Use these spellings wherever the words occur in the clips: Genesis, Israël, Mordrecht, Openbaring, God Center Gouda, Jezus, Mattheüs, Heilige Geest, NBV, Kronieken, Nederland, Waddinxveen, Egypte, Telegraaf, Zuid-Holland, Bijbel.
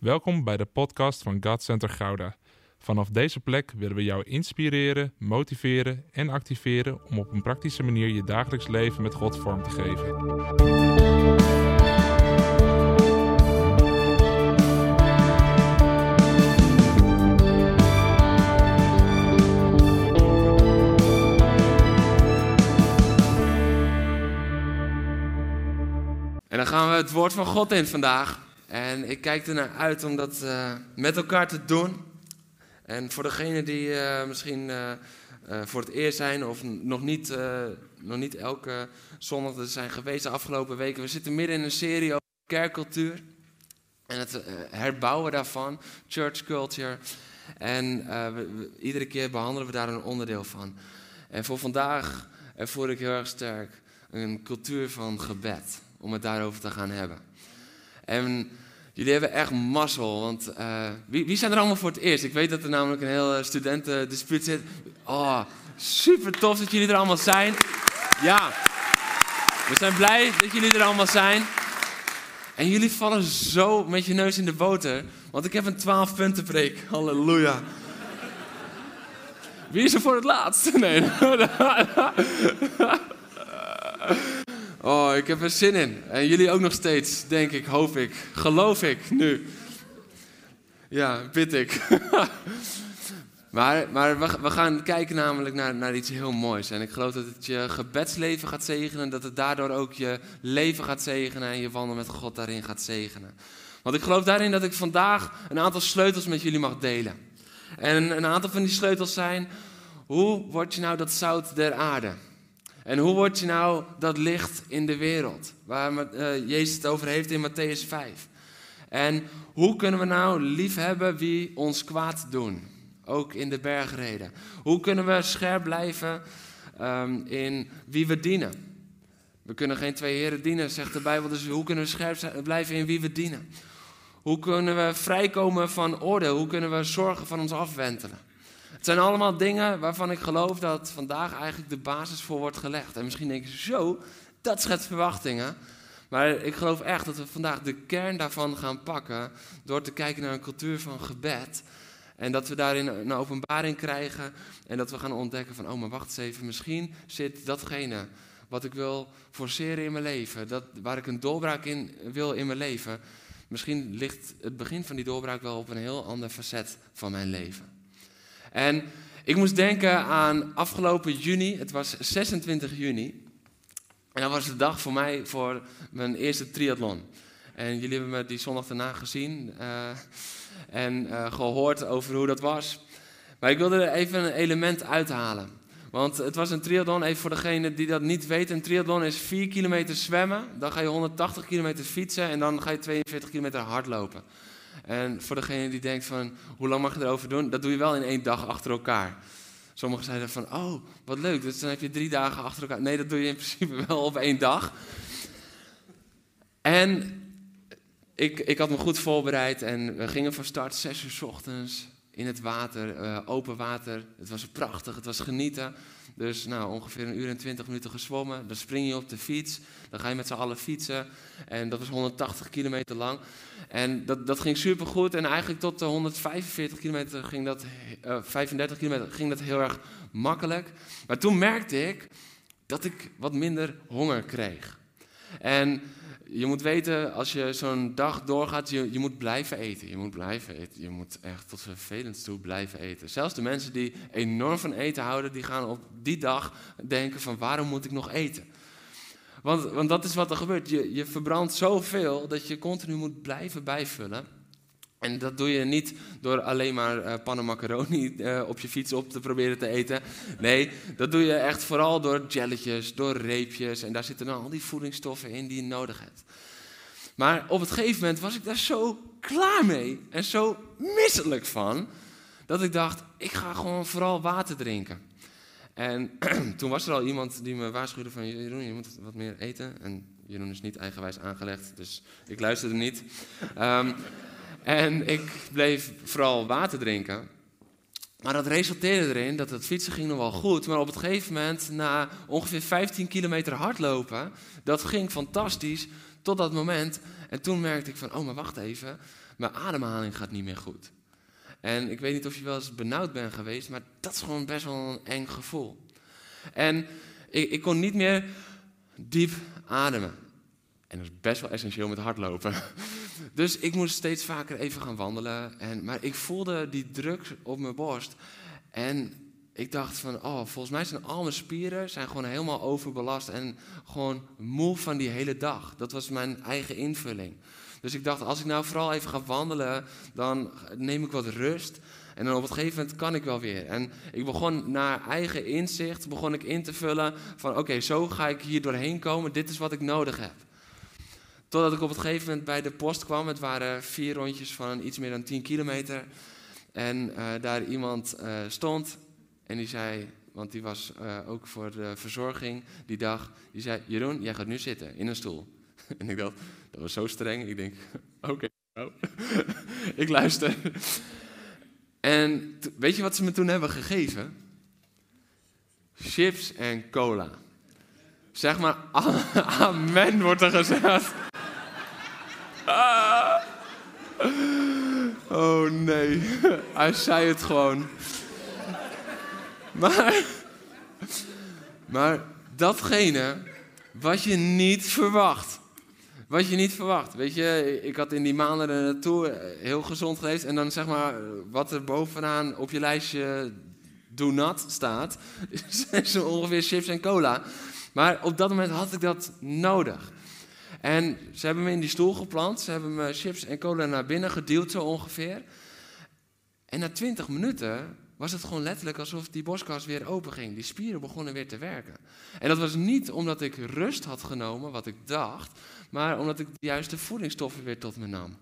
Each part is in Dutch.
Welkom bij de podcast van God Center Gouda. Vanaf deze plek willen we jou inspireren, motiveren en activeren om op een praktische manier je dagelijks leven met God vorm te geven. En dan gaan we het woord van God in vandaag. En ik kijk ernaar uit om dat met elkaar te doen. En voor degenen die misschien voor het eerst zijn of nog niet elke zondag er zijn geweest de afgelopen weken. We zitten midden in een serie over kerkcultuur en het herbouwen daarvan, church culture. En iedere keer behandelen we daar een onderdeel van. En voor vandaag voel ik heel erg sterk een cultuur van gebed, om het daarover te gaan hebben. En jullie hebben echt mazzel, want wie zijn er allemaal voor het eerst? Ik weet dat er namelijk een heel studentendispuut zit. Oh, super tof dat jullie er allemaal zijn. Ja, we zijn blij dat jullie er allemaal zijn. En jullie vallen zo met je neus in de boter, want ik heb een 12-puntenpreek. Halleluja. Wie is er voor het laatst? Nee. Oh, ik heb er zin in. En jullie ook nog steeds, denk ik, hoop ik, geloof ik, nu. Ja, bid ik. Maar we gaan kijken namelijk naar iets heel moois. En ik geloof dat het je gebedsleven gaat zegenen. En dat het daardoor ook je leven gaat zegenen. En je wandel met God daarin gaat zegenen. Want ik geloof daarin dat ik vandaag een aantal sleutels met jullie mag delen. En een aantal van die sleutels zijn: hoe word je nou dat zout der aarde? En hoe word je nou dat licht in de wereld? Waar Jezus het over heeft in Mattheüs 5. En hoe kunnen we nou liefhebben wie ons kwaad doen? Ook in de bergreden. Hoe kunnen we scherp blijven in wie we dienen? We kunnen geen twee heren dienen, zegt de Bijbel. Dus hoe kunnen we scherp blijven in wie we dienen? Hoe kunnen we vrijkomen van oordeel? Hoe kunnen we zorgen van ons afwentelen? Het zijn allemaal dingen waarvan ik geloof dat vandaag eigenlijk de basis voor wordt gelegd. En misschien denk je, zo, dat schept verwachtingen. Maar ik geloof echt dat we vandaag de kern daarvan gaan pakken door te kijken naar een cultuur van gebed. En dat we daarin een openbaring krijgen en dat we gaan ontdekken van, oh maar wacht eens even, misschien zit datgene wat ik wil forceren in mijn leven, waar ik een doorbraak in wil in mijn leven. Misschien ligt het begin van die doorbraak wel op een heel ander facet van mijn leven. En ik moest denken aan afgelopen juni, het was 26 juni. En dat was de dag voor mij voor mijn eerste triathlon. En jullie hebben me die zondag daarna gezien en gehoord over hoe dat was. Maar ik wilde er even een element uithalen. Want het was een triathlon, even voor degene die dat niet weet. Een triathlon is 4 kilometer zwemmen, dan ga je 180 kilometer fietsen en dan ga je 42 kilometer hardlopen. En voor degene die denkt van, hoe lang mag je erover doen? Dat doe je wel in 1 dag achter elkaar. Sommigen zeiden van, oh, wat leuk, dus dan heb je 3 dagen achter elkaar. Nee, dat doe je in principe wel op 1 dag. En ik had me goed voorbereid en we gingen van start 6:00 ochtends in het water, open water. Het was prachtig, het was genieten. Dus nou, ongeveer 1 uur en 20 minuten gezwommen. Dan spring je op de fiets. Dan ga je met z'n allen fietsen. En dat was 180 kilometer lang. En dat ging supergoed. En eigenlijk tot de 145 kilometer ging dat, 35 kilometer ging dat heel erg makkelijk. Maar toen merkte ik dat ik wat minder honger kreeg. En je moet weten, als je zo'n dag doorgaat, je moet blijven eten. Je moet blijven eten. Je moet echt tot vervelend toe blijven eten. Zelfs de mensen die enorm van eten houden, die gaan op die dag denken van, waarom moet ik nog eten? Want dat is wat er gebeurt. Je verbrandt zoveel dat je continu moet blijven bijvullen. En dat doe je niet door alleen maar pannen macaroni op je fiets op te proberen te eten. Nee, dat doe je echt vooral door jelletjes, door reepjes. En daar zitten dan al die voedingsstoffen in die je nodig hebt. Maar op het gegeven moment was ik daar zo klaar mee en zo misselijk van, dat ik dacht, ik ga gewoon vooral water drinken. En toen was er al iemand die me waarschuwde van, Jeroen, je moet wat meer eten. En Jeroen is niet eigenwijs aangelegd, dus ik luisterde niet. En ik bleef vooral water drinken. Maar dat resulteerde erin dat het fietsen ging nog wel goed. Maar op het gegeven moment, na ongeveer 15 kilometer hardlopen, dat ging fantastisch tot dat moment. En toen merkte ik van, oh maar wacht even. Mijn ademhaling gaat niet meer goed. En ik weet niet of je wel eens benauwd bent geweest, maar dat is gewoon best wel een eng gevoel. En ik kon niet meer diep ademen. En dat is best wel essentieel met hardlopen. Dus ik moest steeds vaker even gaan wandelen. Maar ik voelde die druk op mijn borst. En ik dacht van, volgens mij zijn al mijn spieren gewoon helemaal overbelast. En gewoon moe van die hele dag. Dat was mijn eigen invulling. Dus ik dacht, als ik nou vooral even ga wandelen, dan neem ik wat rust. En dan op een gegeven moment kan ik wel weer. En ik begon naar eigen inzicht, begon ik in te vullen van oké, zo ga ik hier doorheen komen. Dit is wat ik nodig heb. Totdat ik op een gegeven moment bij de post kwam. Het waren 4 rondjes van iets meer dan 10 kilometer. En daar iemand stond en die zei, want die was ook voor de verzorging die dag. Die zei, Jeroen, jij gaat nu zitten in een stoel. En ik dacht, dat was zo streng. Ik denk, oké, nou. Ik luister. En weet je wat ze me toen hebben gegeven? Chips en cola. Zeg maar, amen wordt er gezegd. Oh nee, hij zei het gewoon. Maar datgene wat je niet verwacht. Wat je niet verwacht. Weet je, ik had in die maanden er naartoe heel gezond geleefd. En dan zeg maar, wat er bovenaan op je lijstje do not staat, zijn zo ongeveer chips en cola. Maar op dat moment had ik dat nodig. En ze hebben me in die stoel geplant. Ze hebben me chips en cola naar binnen geduwd, zo ongeveer. En na 20 minuten was het gewoon letterlijk alsof die borstkas weer open ging. Die spieren begonnen weer te werken. En dat was niet omdat ik rust had genomen, wat ik dacht, maar omdat ik de juiste voedingsstoffen weer tot me nam.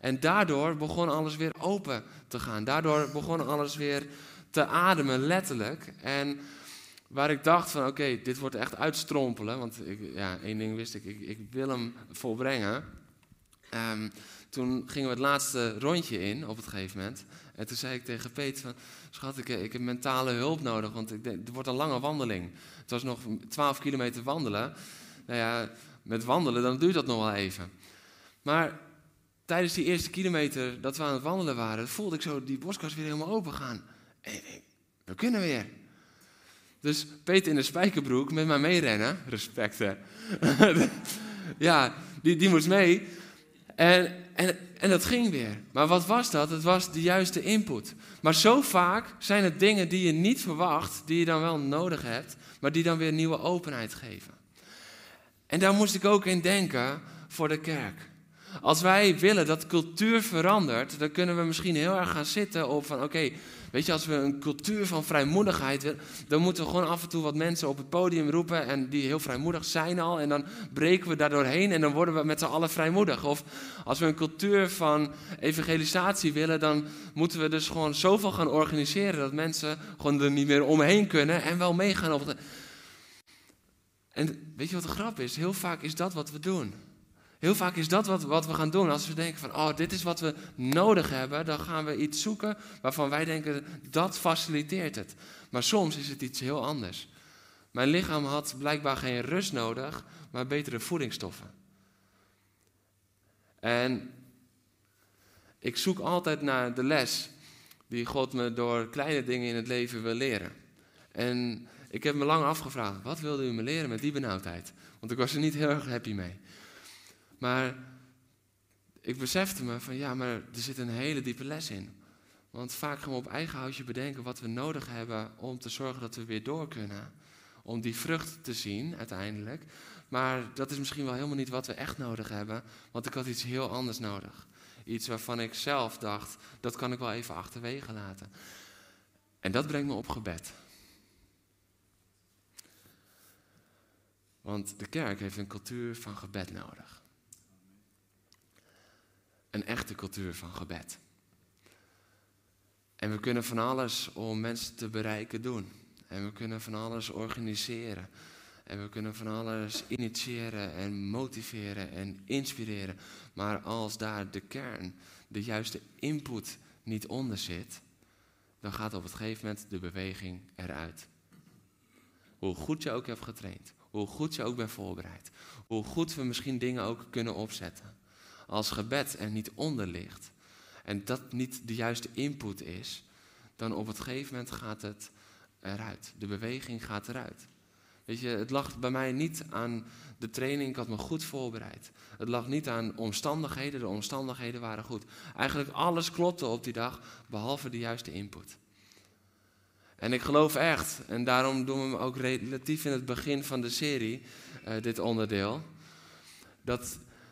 En daardoor begon alles weer open te gaan. Daardoor begon alles weer te ademen, letterlijk. En waar ik dacht van oké, dit wordt echt uitstrompelen. Want één ding wist ik, ik wil hem volbrengen. Toen gingen we het laatste rondje in op het gegeven moment. En toen zei ik tegen Peet van, schat, ik heb mentale hulp nodig. Want het wordt een lange wandeling. Het was nog 12 kilometer wandelen. Nou ja, met wandelen, dan duurt dat nog wel even. Maar tijdens die eerste kilometer dat we aan het wandelen waren, voelde ik zo die borstkas weer helemaal open gaan. En ik denk, we kunnen weer. Dus Peet in de spijkerbroek met mij meerennen. Respect, hè. Ja, die moest mee. En dat ging weer. Maar wat was dat? Het was de juiste input. Maar zo vaak zijn het dingen die je niet verwacht, die je dan wel nodig hebt, maar die dan weer nieuwe openheid geven. En daar moest ik ook in denken voor de kerk. Als wij willen dat cultuur verandert, dan kunnen we misschien heel erg gaan zitten op van oké, weet je, als we een cultuur van vrijmoedigheid willen, dan moeten we gewoon af en toe wat mensen op het podium roepen en die heel vrijmoedig zijn al. En dan breken we daar doorheen en dan worden we met z'n allen vrijmoedig. Of als we een cultuur van evangelisatie willen, dan moeten we dus gewoon zoveel gaan organiseren dat mensen gewoon er niet meer omheen kunnen en wel meegaan. En weet je wat de grap is? Heel vaak is dat wat we doen. Heel vaak is dat wat we gaan doen. Als we denken van, dit is wat we nodig hebben, dan gaan we iets zoeken waarvan wij denken, dat faciliteert het. Maar soms is het iets heel anders. Mijn lichaam had blijkbaar geen rust nodig, maar betere voedingsstoffen. En ik zoek altijd naar de les die God me door kleine dingen in het leven wil leren. En ik heb me lang afgevraagd, wat wilde u me leren met die benauwdheid? Want ik was er niet heel erg happy mee. Maar ik besefte me van maar er zit een hele diepe les in. Want vaak gaan we op eigen houtje bedenken wat we nodig hebben om te zorgen dat we weer door kunnen. Om die vrucht te zien uiteindelijk. Maar dat is misschien wel helemaal niet wat we echt nodig hebben. Want ik had iets heel anders nodig. Iets waarvan ik zelf dacht, dat kan ik wel even achterwege laten. En dat brengt me op gebed. Want de kerk heeft een cultuur van gebed nodig. Een echte cultuur van gebed. En we kunnen van alles om mensen te bereiken doen. En we kunnen van alles organiseren. En we kunnen van alles initiëren en motiveren en inspireren. Maar als daar de kern, de juiste input niet onder zit, dan gaat op het gegeven moment de beweging eruit. Hoe goed je ook hebt getraind. Hoe goed je ook bent voorbereid. Hoe goed we misschien dingen ook kunnen opzetten. als gebed er niet onder ligt en dat niet de juiste input is, dan op het gegeven moment gaat het eruit. De beweging gaat eruit. Weet je, het lag bij mij niet aan de training, ik had me goed voorbereid. Het lag niet aan omstandigheden, de omstandigheden waren goed. Eigenlijk alles klopte op die dag, behalve de juiste input. En ik geloof echt, en daarom doen we ook relatief in het begin van de serie, dit onderdeel,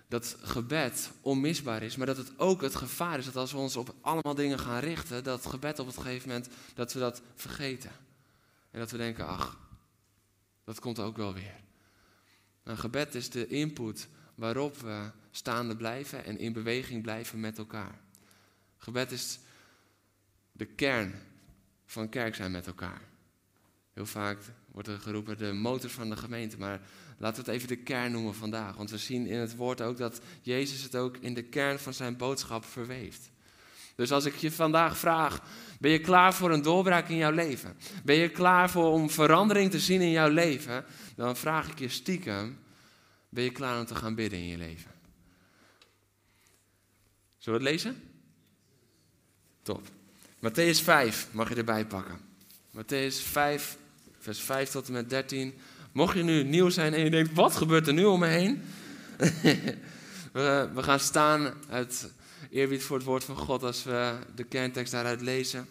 dat gebed onmisbaar is, maar dat het ook het gevaar is dat als we ons op allemaal dingen gaan richten, dat gebed op het gegeven moment, dat we dat vergeten. En dat we denken, ach, dat komt ook wel weer. Een gebed is de input waarop we staande blijven en in beweging blijven met elkaar. Gebed is de kern van kerk zijn met elkaar. Heel vaak wordt er geroepen de motor van de gemeente, maar laten we het even de kern noemen vandaag. Want we zien in het woord ook dat Jezus het ook in de kern van zijn boodschap verweeft. Dus als ik je vandaag vraag, ben je klaar voor een doorbraak in jouw leven? Ben je klaar om verandering te zien in jouw leven? Dan vraag ik je stiekem, ben je klaar om te gaan bidden in je leven? Zullen we het lezen? Top. Mattheüs 5 mag je erbij pakken. Mattheüs 5, vers 5 tot en met 13. Mocht je nu nieuw zijn en je denkt, wat gebeurt er nu om me heen? We gaan staan uit eerbied voor het woord van God als we de kerntekst daaruit lezen.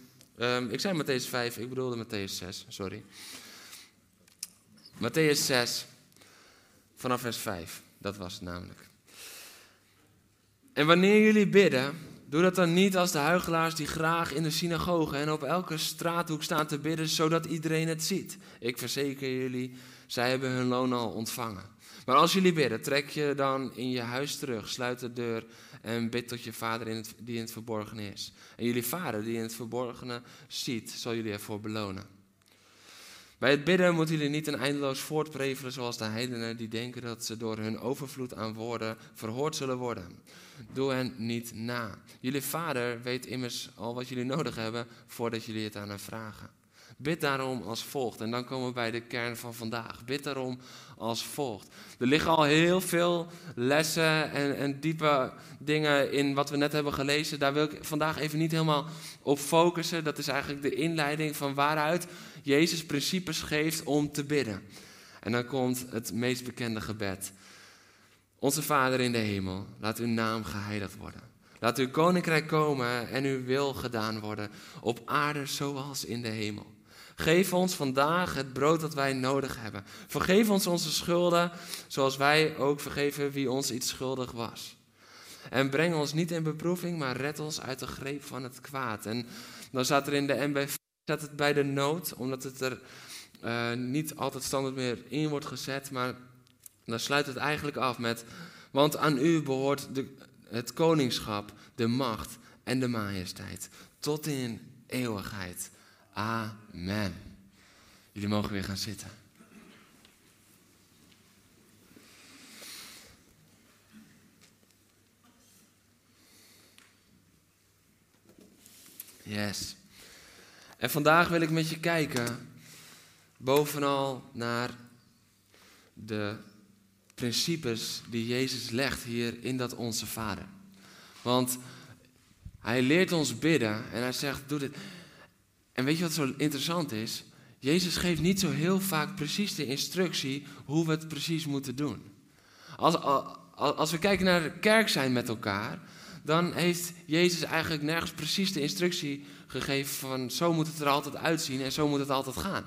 Ik zei Mattheüs 5, ik bedoelde Mattheüs 6, sorry. Mattheüs 6, vanaf vers 5, dat was het namelijk. En wanneer jullie bidden, doe dat dan niet als de huichelaars die graag in de synagogen en op elke straathoek staan te bidden, zodat iedereen het ziet. Ik verzeker jullie, zij hebben hun loon al ontvangen. Maar als jullie bidden, trek je dan in je huis terug, sluit de deur en bid tot je vader die in het verborgene is. En jullie vader die in het verborgene ziet, zal jullie ervoor belonen. Bij het bidden moeten jullie niet een eindeloos voortprevelen zoals de heidenen die denken dat ze door hun overvloed aan woorden verhoord zullen worden. Doe hen niet na. Jullie vader weet immers al wat jullie nodig hebben voordat jullie het aan hem vragen. Bid daarom als volgt. En dan komen we bij de kern van vandaag. Bid daarom als volgt. Er liggen al heel veel lessen en diepe dingen in wat we net hebben gelezen. Daar wil ik vandaag even niet helemaal op focussen. Dat is eigenlijk de inleiding van waaruit Jezus principes geeft om te bidden. En dan komt het meest bekende gebed. Onze Vader in de hemel, laat uw naam geheiligd worden. Laat uw koninkrijk komen en uw wil gedaan worden op aarde zoals in de hemel. Geef ons vandaag het brood dat wij nodig hebben. Vergeef ons onze schulden, zoals wij ook vergeven wie ons iets schuldig was. En breng ons niet in beproeving, maar red ons uit de greep van het kwaad. En dan staat er in de NBV, staat het bij de nood, omdat het er niet altijd standaard meer in wordt gezet. Maar dan sluit het eigenlijk af met, want aan u behoort het koningschap, de macht en de majesteit. Tot in eeuwigheid. Amen. Jullie mogen weer gaan zitten. Yes. En vandaag wil ik met je kijken, bovenal naar de principes die Jezus legt hier in dat Onze Vader. Want hij leert ons bidden en hij zegt, doe dit. En weet je wat zo interessant is? Jezus geeft niet zo heel vaak precies de instructie hoe we het precies moeten doen. Als we kijken naar kerk zijn met elkaar, dan heeft Jezus eigenlijk nergens precies de instructie gegeven van zo moet het er altijd uitzien en zo moet het altijd gaan.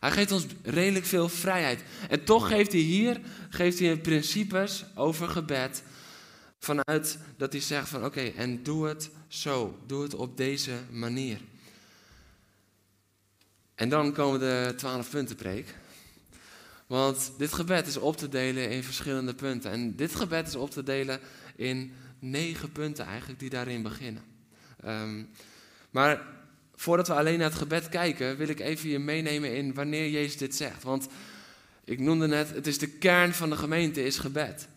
Hij geeft ons redelijk veel vrijheid. En toch geeft hij hier principes over gebed vanuit dat hij zegt van oké, en doe het zo, doe het op deze manier. En dan komen de 12-puntenpreek. Want dit gebed is op te delen in verschillende punten. En dit gebed is op te delen in 9 punten eigenlijk die daarin beginnen. Maar voordat we alleen naar het gebed kijken, wil ik even je meenemen in wanneer Jezus dit zegt. Want ik noemde net, het is de kern van de gemeente, is gebed.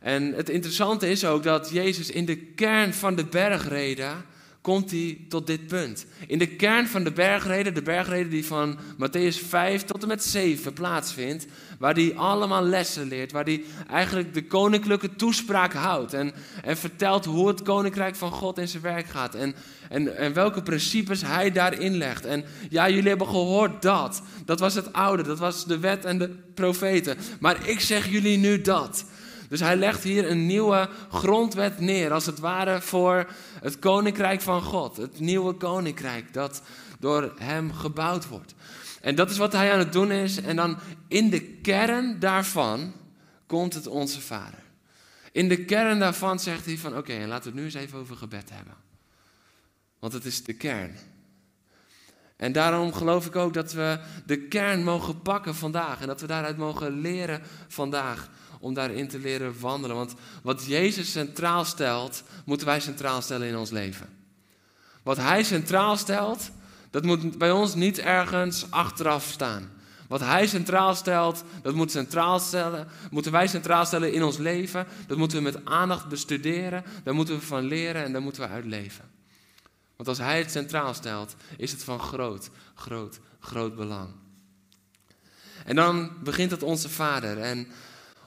En het interessante is ook dat Jezus in de kern van de bergreden komt hij tot dit punt. In de kern van de bergreden die van Mattheüs 5 tot en met 7 plaatsvindt, waar hij allemaal lessen leert, waar hij eigenlijk de koninklijke toespraak houdt en vertelt hoe het koninkrijk van God in zijn werk gaat en welke principes hij daarin legt. En ja, jullie hebben gehoord dat was het oude, dat was de wet en de profeten, maar ik zeg jullie nu dat. Dus hij legt hier een nieuwe grondwet neer, als het ware voor het koninkrijk van God. Het nieuwe koninkrijk dat door hem gebouwd wordt. En dat is wat hij aan het doen is. En dan in de kern daarvan komt het Onze Vader. In de kern daarvan zegt hij van oké, laten we het nu eens even over gebed hebben. Want het is de kern. En daarom geloof ik ook dat we de kern mogen pakken vandaag. En dat we daaruit mogen leren vandaag. Om daarin te leren wandelen. Want wat Jezus centraal stelt, moeten wij centraal stellen in ons leven. Wat Hij centraal stelt, dat moet bij ons niet ergens achteraf staan. Wat Hij centraal stelt, dat moeten wij centraal stellen in ons leven. Dat moeten we met aandacht bestuderen. Daar moeten we van leren en daar moeten we uit leven. Want als Hij het centraal stelt, is het van groot belang. En dan begint het Onze Vader. En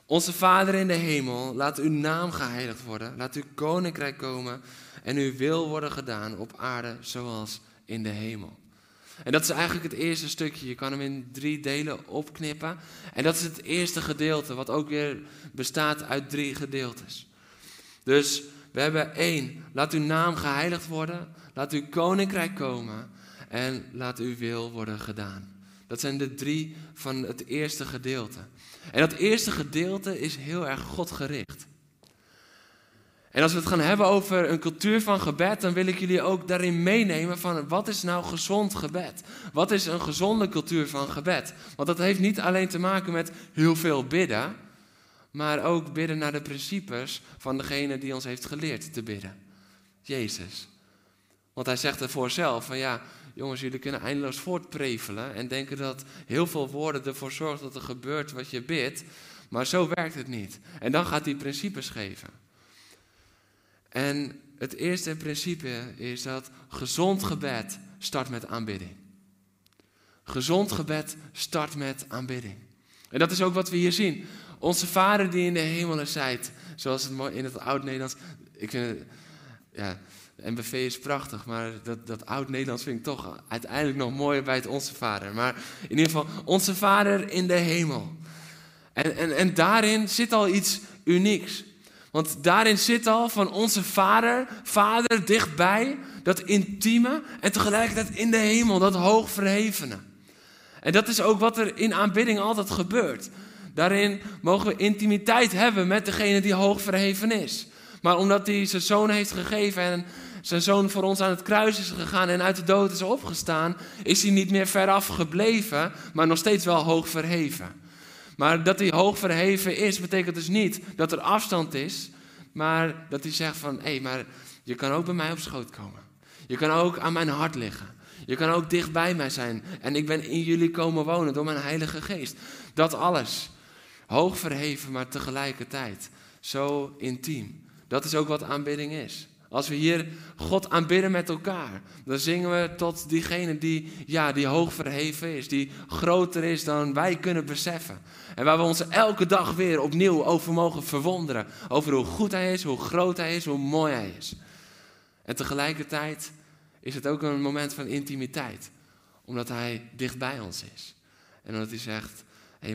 Onze Vader in de hemel, laat uw naam geheiligd worden. Laat uw koninkrijk komen en uw wil worden gedaan op aarde zoals in de hemel. En dat is eigenlijk het eerste stukje. Je kan hem in 3 delen opknippen. En dat is het eerste gedeelte, wat ook weer bestaat uit 3 gedeeltes. Dus we hebben 1, laat uw naam geheiligd worden. Laat uw koninkrijk komen en laat uw wil worden gedaan. Dat zijn de 3 van het eerste gedeelte. En dat eerste gedeelte is heel erg Godgericht. En als we het gaan hebben over een cultuur van gebed, dan wil ik jullie ook daarin meenemen van wat is nou gezond gebed? Wat is een gezonde cultuur van gebed? Want dat heeft niet alleen te maken met heel veel bidden, maar ook bidden naar de principes van degene die ons heeft geleerd te bidden. Jezus. Want hij zegt ervoor zelf van ja, jongens, jullie kunnen eindeloos voortprevelen en denken dat heel veel woorden ervoor zorgen dat er gebeurt wat je bidt. Maar zo werkt het niet. En dan gaat hij principes geven. En het eerste principe is dat gezond gebed start met aanbidding. Gezond gebed start met aanbidding. En dat is ook wat we hier zien. Onze Vader die in de hemelen zijt, zoals het mooi in het oud-Nederlands. Ik vind het, ja, NBV is prachtig, maar dat oud-Nederlands vind ik toch uiteindelijk nog mooier bij het Onze Vader. Maar in ieder geval, Onze Vader in de hemel. En daarin zit al iets unieks. Want daarin zit al van Onze Vader dichtbij, dat intieme en tegelijkertijd in de hemel, dat hoogverhevene. En dat is ook wat er in aanbidding altijd gebeurt. Daarin mogen we intimiteit hebben met degene die hoogverheven is. Maar omdat hij zijn zoon heeft gegeven en zijn zoon voor ons aan het kruis is gegaan en uit de dood is opgestaan, is hij niet meer veraf gebleven, maar nog steeds wel hoog verheven. Maar dat hij hoog verheven is, betekent dus niet dat er afstand is, maar dat hij zegt van, maar je kan ook bij mij op schoot komen. Je kan ook aan mijn hart liggen. Je kan ook dicht bij mij zijn. En ik ben in jullie komen wonen door mijn Heilige Geest. Dat alles. Hoog verheven, maar tegelijkertijd zo intiem. Dat is ook wat aanbidding is. Als we hier God aanbidden met elkaar, dan zingen we tot diegene die hoog verheven is, die groter is dan wij kunnen beseffen. En waar we ons elke dag weer opnieuw over mogen verwonderen. Over hoe goed Hij is, hoe groot Hij is, hoe mooi Hij is. En tegelijkertijd is het ook een moment van intimiteit. Omdat Hij dicht bij ons is. En omdat Hij zegt,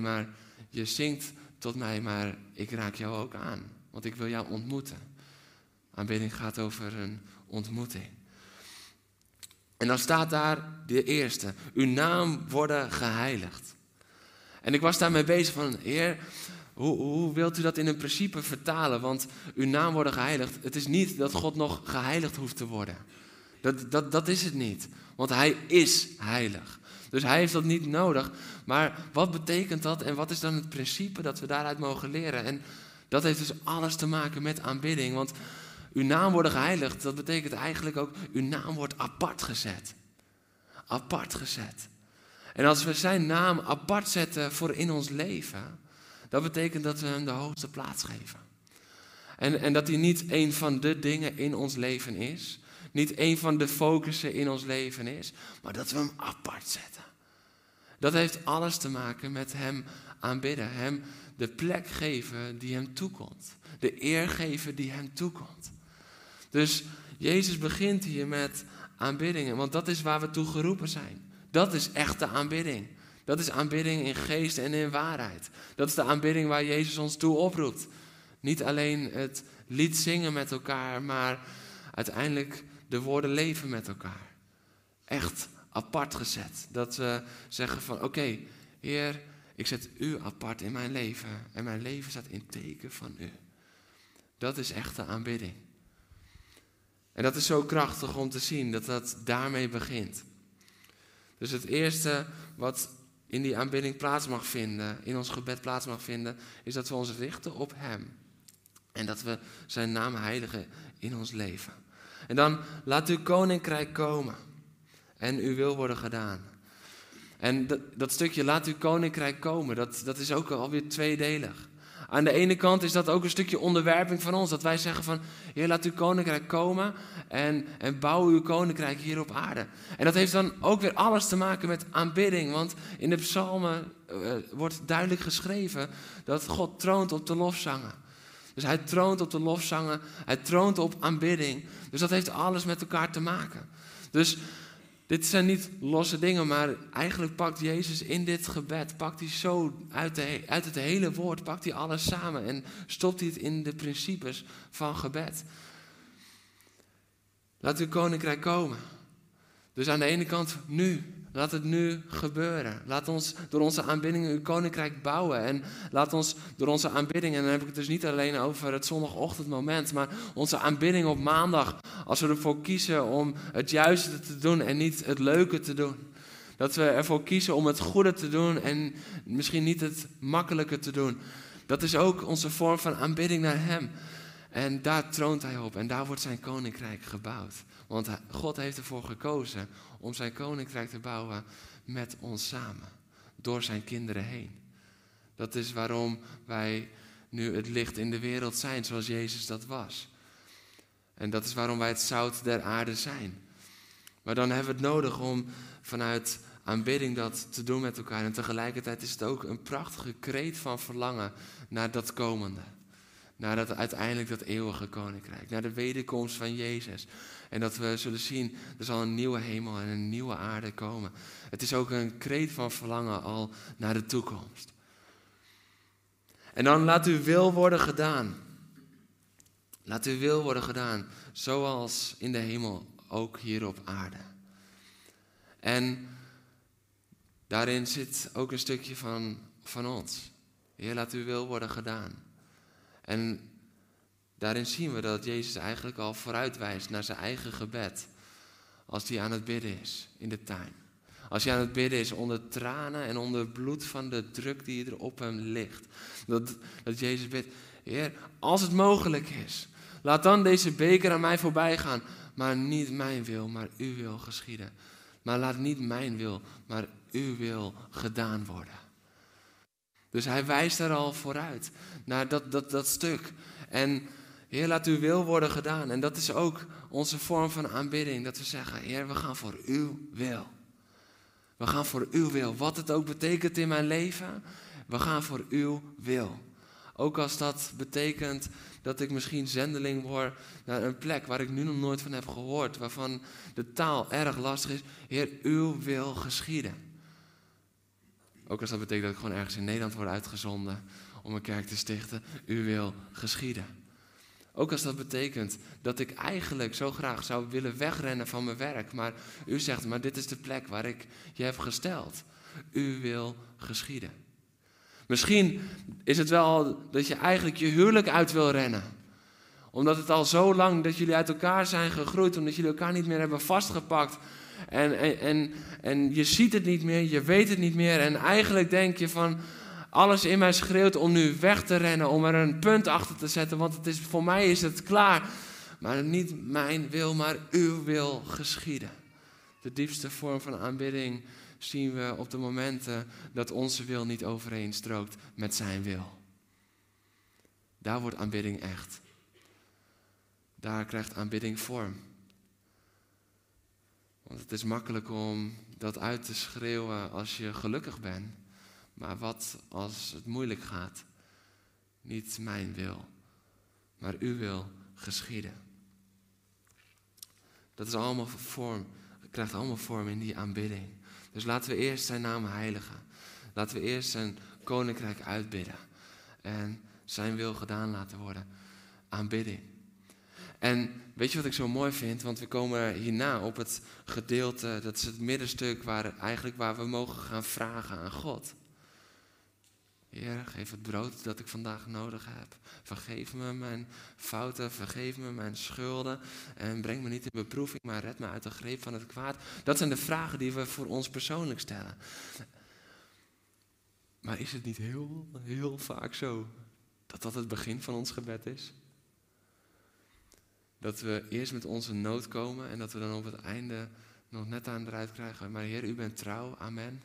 maar je zingt tot mij, maar ik raak jou ook aan. Want ik wil jou ontmoeten. Aanbidding gaat over een ontmoeting. En dan staat daar de eerste. Uw naam worden geheiligd. En ik was daarmee bezig van, Heer, hoe wilt u dat in een principe vertalen? Want uw naam worden geheiligd. Het is niet dat God nog geheiligd hoeft te worden. Dat is het niet. Want Hij is heilig. Dus Hij heeft dat niet nodig. Maar wat betekent dat? En wat is dan het principe dat we daaruit mogen leren? En dat heeft dus alles te maken met aanbidding. Want uw naam wordt geheiligd, dat betekent eigenlijk ook uw naam wordt apart gezet. Apart gezet. En als we zijn naam apart zetten voor in ons leven, dat betekent dat we hem de hoogste plaats geven. En dat hij niet een van de dingen in ons leven is. niet een van de focussen in ons leven is, maar dat we hem apart zetten. Dat heeft alles te maken met hem aanbidden, hem de plek geven die hem toekomt, de eer geven die hem toekomt. Dus Jezus begint hier met aanbiddingen, want dat is waar we toe geroepen zijn. Dat is echte aanbidding. Dat is aanbidding in geest en in waarheid. Dat is de aanbidding waar Jezus ons toe oproept. Niet alleen het lied zingen met elkaar, maar uiteindelijk de woorden leven met elkaar. Echt apart gezet. Dat we zeggen van oké, Heer, ik zet u apart in mijn leven. En mijn leven staat in teken van u. Dat is echte aanbidding. En dat is zo krachtig om te zien dat dat daarmee begint. Dus het eerste wat in die aanbidding plaats mag vinden, in ons gebed plaats mag vinden, is dat we ons richten op hem. En dat we zijn naam heiligen in ons leven. En dan, laat uw koninkrijk komen en uw wil worden gedaan. En dat stukje, laat uw koninkrijk komen, dat is ook alweer tweedelig. Aan de ene kant is dat ook een stukje onderwerping van ons. Dat wij zeggen van, Heer, laat uw koninkrijk komen en bouw uw koninkrijk hier op aarde. En dat heeft dan ook weer alles te maken met aanbidding. Want in de psalmen wordt duidelijk geschreven dat God troont op de lofzangen. Dus hij troont op de lofzangen, hij troont op aanbidding. Dus dat heeft alles met elkaar te maken. Dus dit zijn niet losse dingen, maar eigenlijk pakt Jezus in dit gebed, pakt hij zo uit het hele woord, pakt hij alles samen en stopt hij het in de principes van gebed. Laat uw koninkrijk komen. Dus aan de ene kant nu, laat het nu gebeuren. Laat ons door onze aanbiddingen uw koninkrijk bouwen en laat ons door onze aanbiddingen, en dan heb ik het dus niet alleen over het zondagochtendmoment, maar onze aanbidding op maandag, als we ervoor kiezen om het juiste te doen en niet het leuke te doen. Dat we ervoor kiezen om het goede te doen en misschien niet het makkelijke te doen. Dat is ook onze vorm van aanbidding naar hem. En daar troont hij op en daar wordt zijn koninkrijk gebouwd. Want God heeft ervoor gekozen om zijn koninkrijk te bouwen met ons samen. Door zijn kinderen heen. Dat is waarom wij nu het licht in de wereld zijn zoals Jezus dat was. En dat is waarom wij het zout der aarde zijn. Maar dan hebben we het nodig om vanuit aanbidding dat te doen met elkaar. En tegelijkertijd is het ook een prachtige kreet van verlangen naar dat komende. Naar dat uiteindelijk dat eeuwige koninkrijk. Naar de wederkomst van Jezus. En dat we zullen zien, er zal een nieuwe hemel en een nieuwe aarde komen. Het is ook een kreet van verlangen al naar de toekomst. En dan laat uw wil worden gedaan. Laat uw wil worden gedaan, zoals in de hemel, ook hier op aarde. En daarin zit ook een stukje van ons. Heer, laat uw wil worden gedaan. En daarin zien we dat Jezus eigenlijk al vooruitwijst naar zijn eigen gebed. Als hij aan het bidden is in de tuin. Als hij aan het bidden is onder tranen en onder bloed van de druk die er op hem ligt. Dat Jezus bidt, Heer, als het mogelijk is, laat dan deze beker aan mij voorbij gaan. Maar niet mijn wil, maar uw wil geschieden. Maar laat niet mijn wil, maar uw wil gedaan worden. Dus hij wijst er al vooruit naar dat stuk. En Heer, laat uw wil worden gedaan. En dat is ook onze vorm van aanbidding. Dat we zeggen, Heer, we gaan voor uw wil. We gaan voor uw wil. Wat het ook betekent in mijn leven, we gaan voor uw wil. Ook als dat betekent dat ik misschien zendeling word naar een plek waar ik nu nog nooit van heb gehoord. Waarvan de taal erg lastig is. Heer, uw wil geschieden. Ook als dat betekent dat ik gewoon ergens in Nederland word uitgezonden om een kerk te stichten. Uw wil geschieden. Ook als dat betekent dat ik eigenlijk zo graag zou willen wegrennen van mijn werk. Maar u zegt, maar dit is de plek waar ik je heb gesteld. Uw wil geschieden. Misschien is het wel dat je eigenlijk je huwelijk uit wil rennen. Omdat het al zo lang dat jullie uit elkaar zijn gegroeid. Omdat jullie elkaar niet meer hebben vastgepakt. En je ziet het niet meer, je weet het niet meer. En eigenlijk denk je van, alles in mij schreeuwt om nu weg te rennen. Om er een punt achter te zetten, want voor mij is het klaar. Maar niet mijn wil, maar uw wil geschieden. De diepste vorm van aanbidding zien we op de momenten dat onze wil niet overeenstrookt met zijn wil. Daar wordt aanbidding echt. Daar krijgt aanbidding vorm. Want het is makkelijk om dat uit te schreeuwen als je gelukkig bent. Maar wat als het moeilijk gaat? Niet mijn wil, maar uw wil geschieden. Dat is allemaal vorm. Het krijgt allemaal vorm in die aanbidding. Dus laten we eerst zijn naam heiligen. Laten we eerst zijn koninkrijk uitbidden. En zijn wil gedaan laten worden. Aanbidding. En weet je wat ik zo mooi vind? Want we komen hierna op het gedeelte, dat is het middenstuk waar we mogen gaan vragen aan God. Heer, geef het brood dat ik vandaag nodig heb. Vergeef me mijn fouten, vergeef me mijn schulden. En breng me niet in beproeving, maar red me uit de greep van het kwaad. Dat zijn de vragen die we voor ons persoonlijk stellen. Maar is het niet heel vaak zo dat dat het begin van ons gebed is? Dat we eerst met onze nood komen en dat we dan op het einde nog net aan eruit krijgen. Maar Heer, u bent trouw, amen.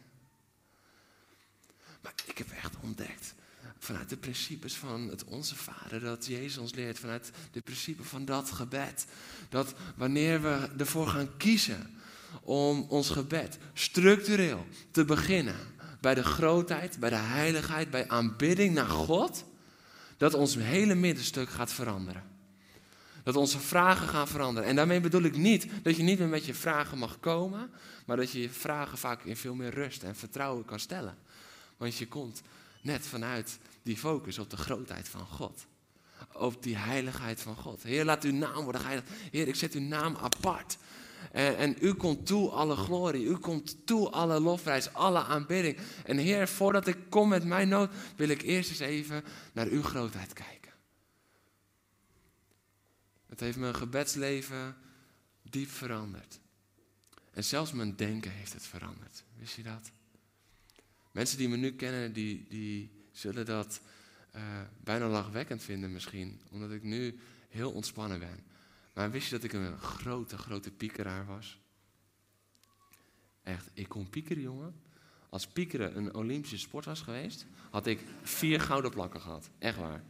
Maar ik heb echt ontdekt, vanuit de principes van het Onze Vader, dat Jezus ons leert, vanuit de principes van dat gebed, dat wanneer we ervoor gaan kiezen om ons gebed structureel te beginnen, bij de grootheid, bij de heiligheid, bij aanbidding naar God, dat ons hele middenstuk gaat veranderen. Dat onze vragen gaan veranderen. En daarmee bedoel ik niet dat je niet meer met je vragen mag komen, maar dat je je vragen vaak in veel meer rust en vertrouwen kan stellen. Want je komt net vanuit die focus op de grootheid van God. Op die heiligheid van God. Heer, laat uw naam worden geheiligd. Heer, ik zet uw naam apart. En u komt toe alle glorie. U komt toe alle lofprijs, alle aanbidding. En Heer, voordat ik kom met mijn nood, wil ik eerst eens even naar uw grootheid kijken. Het heeft mijn gebedsleven diep veranderd. En zelfs mijn denken heeft het veranderd. Wist je dat? Mensen die me nu kennen, die zullen dat bijna lachwekkend vinden misschien. Omdat ik nu heel ontspannen ben. Maar wist je dat ik een grote piekeraar was? Echt, ik kon piekeren, jongen. Als piekeren een Olympische sport was geweest, had ik 4 gouden plakken gehad. Echt waar.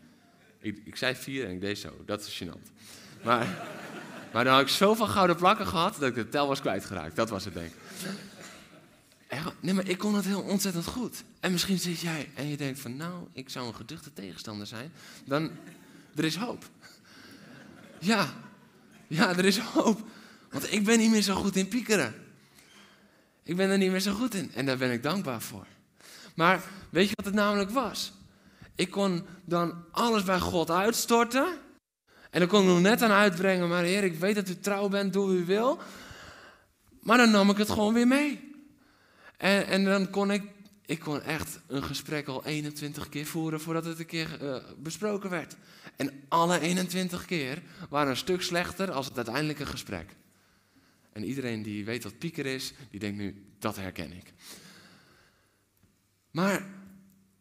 Ik zei 4 en ik deed zo. Dat is gênant. Maar dan had ik zoveel gouden plakken gehad dat ik de tel was kwijtgeraakt. Dat was het, denk ik. Nee, maar ik kon het heel ontzettend goed. En misschien zit jij en je denkt van, nou, ik zou een geduchte tegenstander zijn. Dan, er is hoop. Ja, er is hoop. Want ik ben niet meer zo goed in piekeren. Ik ben er niet meer zo goed in. En daar ben ik dankbaar voor. Maar weet je wat het namelijk was? Ik kon dan alles bij God uitstorten. En dan kon ik nog net aan uitbrengen. Maar Heer, ik weet dat u trouw bent, doe u wil. Maar dan nam ik het gewoon weer mee. En dan kon ik kon echt een gesprek al 21 keer voeren voordat het een keer besproken werd. En alle 21 keer waren een stuk slechter als het uiteindelijke gesprek. En iedereen die weet wat pieker is, die denkt nu, dat herken ik. Maar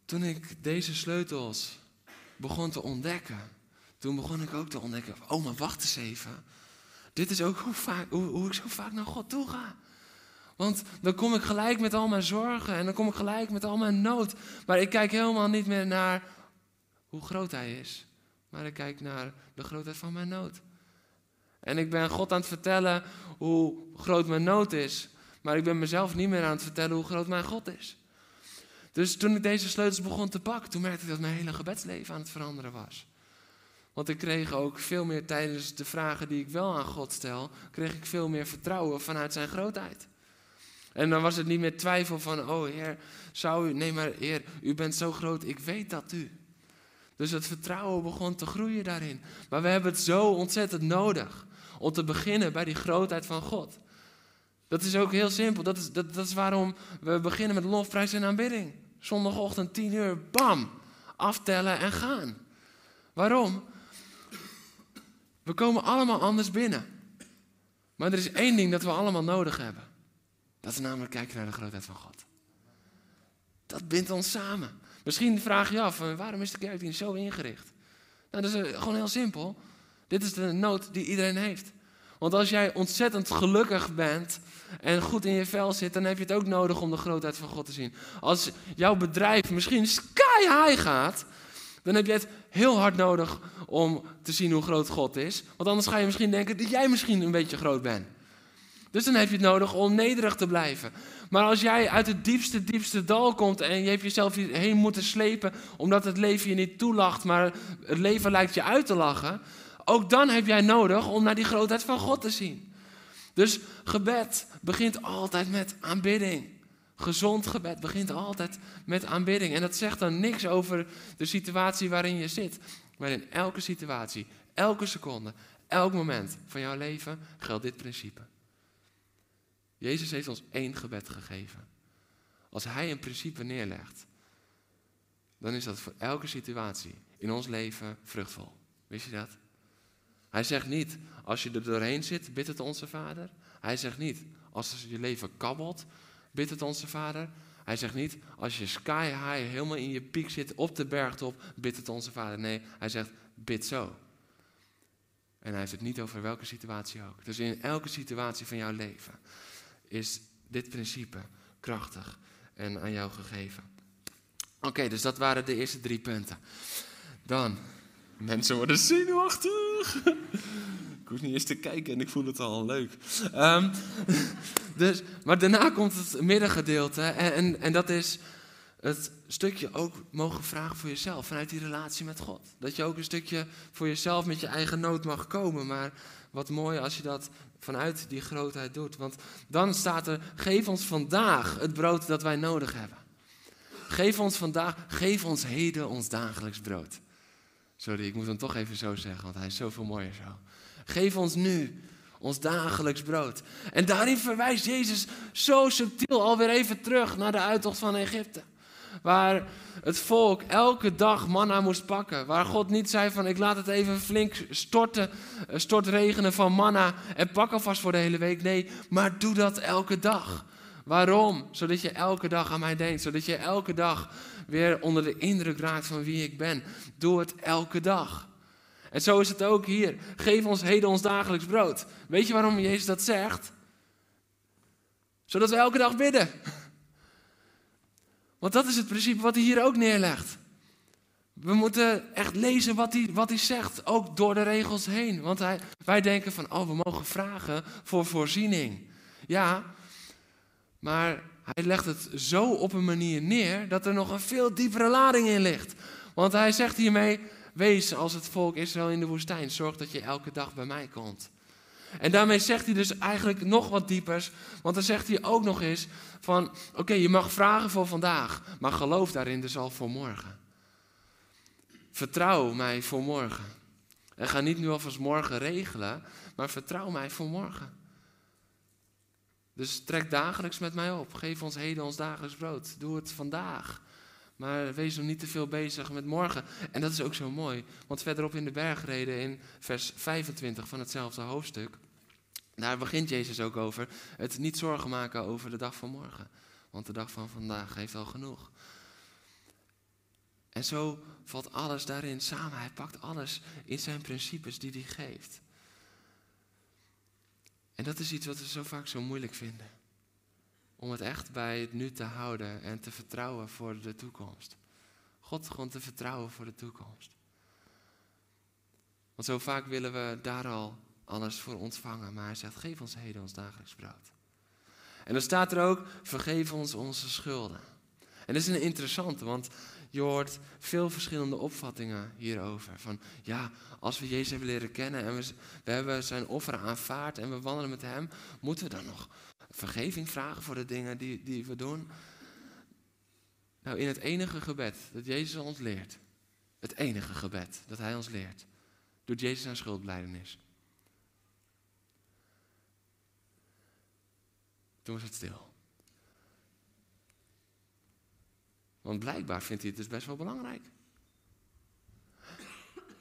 toen ik deze sleutels begon te ontdekken, toen begon ik ook te ontdekken, oh maar wacht eens even. Dit is ook hoe ik zo vaak naar God toe ga. Want dan kom ik gelijk met al mijn zorgen en dan kom ik gelijk met al mijn nood. Maar ik kijk helemaal niet meer naar hoe groot hij is. Maar ik kijk naar de grootheid van mijn nood. En ik ben God aan het vertellen hoe groot mijn nood is. Maar ik ben mezelf niet meer aan het vertellen hoe groot mijn God is. Dus toen ik deze sleutels begon te pakken, toen merkte ik dat mijn hele gebedsleven aan het veranderen was. Want ik kreeg ook veel meer tijdens de vragen die ik wel aan God stel, kreeg ik veel meer vertrouwen vanuit zijn grootheid. En dan was het niet meer twijfel van, oh Heer, zou u... Nee, maar Heer, u bent zo groot, ik weet dat u. Dus het vertrouwen begon te groeien daarin. Maar we hebben het zo ontzettend nodig om te beginnen bij die grootheid van God. Dat is ook heel simpel. Dat is waarom we beginnen met lofprijs en aanbidding. Zondagochtend 10:00, bam, aftellen en gaan. Waarom? We komen allemaal anders binnen. Maar er is één ding dat we allemaal nodig hebben. Dat is namelijk kijken naar de grootheid van God. Dat bindt ons samen. Misschien vraag je af, waarom is de kerkdienst zo ingericht? Nou, dat is gewoon heel simpel. Dit is de nood die iedereen heeft. Want als jij ontzettend gelukkig bent en goed in je vel zit, dan heb je het ook nodig om de grootheid van God te zien. Als jouw bedrijf misschien sky high gaat, dan heb je het heel hard nodig om te zien hoe groot God is. Want anders ga je misschien denken dat jij misschien een beetje groot bent. Dus dan heb je het nodig om nederig te blijven. Maar als jij uit het diepste dal komt en je hebt jezelf hierheen moeten slepen, omdat het leven je niet toelacht, maar het leven lijkt je uit te lachen, ook dan heb jij nodig om naar die grootheid van God te zien. Dus gebed begint altijd met aanbidding. Gezond gebed begint altijd met aanbidding. En dat zegt dan niks over de situatie waarin je zit. Maar in elke situatie, elke seconde, elk moment van jouw leven geldt dit principe. Jezus heeft ons één gebed gegeven. Als hij een principe neerlegt, dan is dat voor elke situatie in ons leven vruchtvol. Wist je dat? Hij zegt niet, als je er doorheen zit, bid het onze Vader. Hij zegt niet, als je leven kabbelt, bid het onze Vader. Hij zegt niet, als je sky high helemaal in je piek zit, op de bergtop, bid het onze Vader. Nee, hij zegt, bid zo. En hij heeft het niet over welke situatie ook. Dus in elke situatie van jouw leven is dit principe krachtig en aan jou gegeven. Oké, dus dat waren de eerste 3 punten. Dan, mensen worden zenuwachtig. Ik hoef niet eens te kijken en ik voel het al leuk. Maar daarna komt het middengedeelte en dat is het stukje ook mogen vragen voor jezelf, vanuit die relatie met God. Dat je ook een stukje voor jezelf met je eigen nood mag komen. Maar wat mooi als je dat vanuit die grootheid doet. Want dan staat er, geef ons vandaag het brood dat wij nodig hebben. Geef ons vandaag, geef ons heden ons dagelijks brood. Sorry, ik moet hem toch even zo zeggen, want hij is zoveel mooier zo. Geef ons nu ons dagelijks brood. En daarin verwijst Jezus zo subtiel alweer even terug naar de uittocht van Egypte. Waar het volk elke dag manna moest pakken. Waar God niet zei van ik laat het even flink stortregenen van manna en pak alvast voor de hele week. Nee, maar doe dat elke dag. Waarom? Zodat je elke dag aan mij denkt. Zodat je elke dag weer onder de indruk raakt van wie ik ben. Doe het elke dag. En zo is het ook hier. Geef ons heden ons dagelijks brood. Weet je waarom Jezus dat zegt? Zodat we elke dag bidden. Want dat is het principe wat hij hier ook neerlegt. We moeten echt lezen wat hij zegt, ook door de regels heen. Want wij denken van, we mogen vragen voor voorziening. Ja, maar hij legt het zo op een manier neer dat er nog een veel diepere lading in ligt. Want hij zegt hiermee, wees als het volk Israël in de woestijn, zorg dat je elke dag bij mij komt. En daarmee zegt hij dus eigenlijk nog wat diepers. Want dan zegt hij ook nog eens van, oké, je mag vragen voor vandaag. Maar geloof daarin dus al voor morgen. Vertrouw mij voor morgen. En ga niet nu alvast morgen regelen, maar vertrouw mij voor morgen. Dus trek dagelijks met mij op. Geef ons heden ons dagelijks brood. Doe het vandaag. Maar wees nog niet te veel bezig met morgen. En dat is ook zo mooi. Want verderop in de bergreden in vers 25 van hetzelfde hoofdstuk. Daar begint Jezus ook over. Het niet zorgen maken over de dag van morgen. Want de dag van vandaag heeft al genoeg. En zo valt alles daarin samen. Hij pakt alles in zijn principes die hij geeft. En dat is iets wat we zo vaak zo moeilijk vinden. Om het echt bij het nu te houden en te vertrouwen voor de toekomst. God gewoon te vertrouwen voor de toekomst. Want zo vaak willen we daar al alles voor ontvangen. Maar hij zegt, geef ons heden ons dagelijks brood. En dan staat er ook, vergeef ons onze schulden. En dat is een interessante, want je hoort veel verschillende opvattingen hierover. Van ja, als we Jezus hebben leren kennen en we hebben zijn offer aanvaard en we wandelen met hem, moeten we dan nog vergeving vragen voor de dingen die we doen? Nou, in het enige gebed dat Jezus ons leert, het enige gebed dat hij ons leert, doet Jezus aan schuldbelijdenis. Toen was het stil. Want blijkbaar vindt hij het dus best wel belangrijk.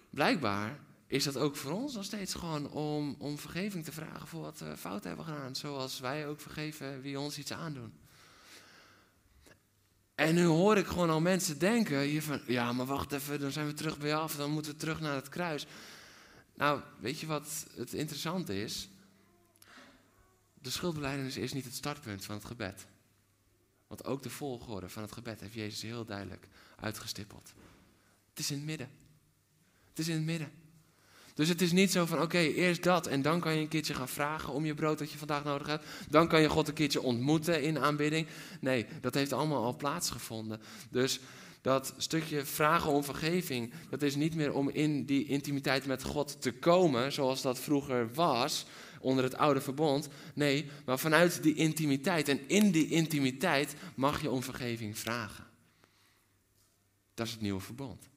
Blijkbaar is dat ook voor ons nog steeds gewoon om vergeving te vragen voor wat we fout hebben gedaan. Zoals wij ook vergeven wie ons iets aandoen. En nu hoor ik gewoon al mensen denken hiervan, ja maar wacht even, dan zijn we terug bij je af, dan moeten we terug naar het kruis. Nou, weet je wat het interessante is? De schuldbelijdenis is niet het startpunt van het gebed. Want ook de volgorde van het gebed heeft Jezus heel duidelijk uitgestippeld. Het is in het midden. Dus het is niet zo van oké, eerst dat en dan kan je een keertje gaan vragen om je brood dat je vandaag nodig hebt. Dan kan je God een keertje ontmoeten in aanbidding. Nee, dat heeft allemaal al plaatsgevonden. Dus dat stukje vragen om vergeving, dat is niet meer om in die intimiteit met God te komen zoals dat vroeger was onder het oude verbond. Nee, maar vanuit die intimiteit en in die intimiteit mag je om vergeving vragen. Dat is het nieuwe verbond.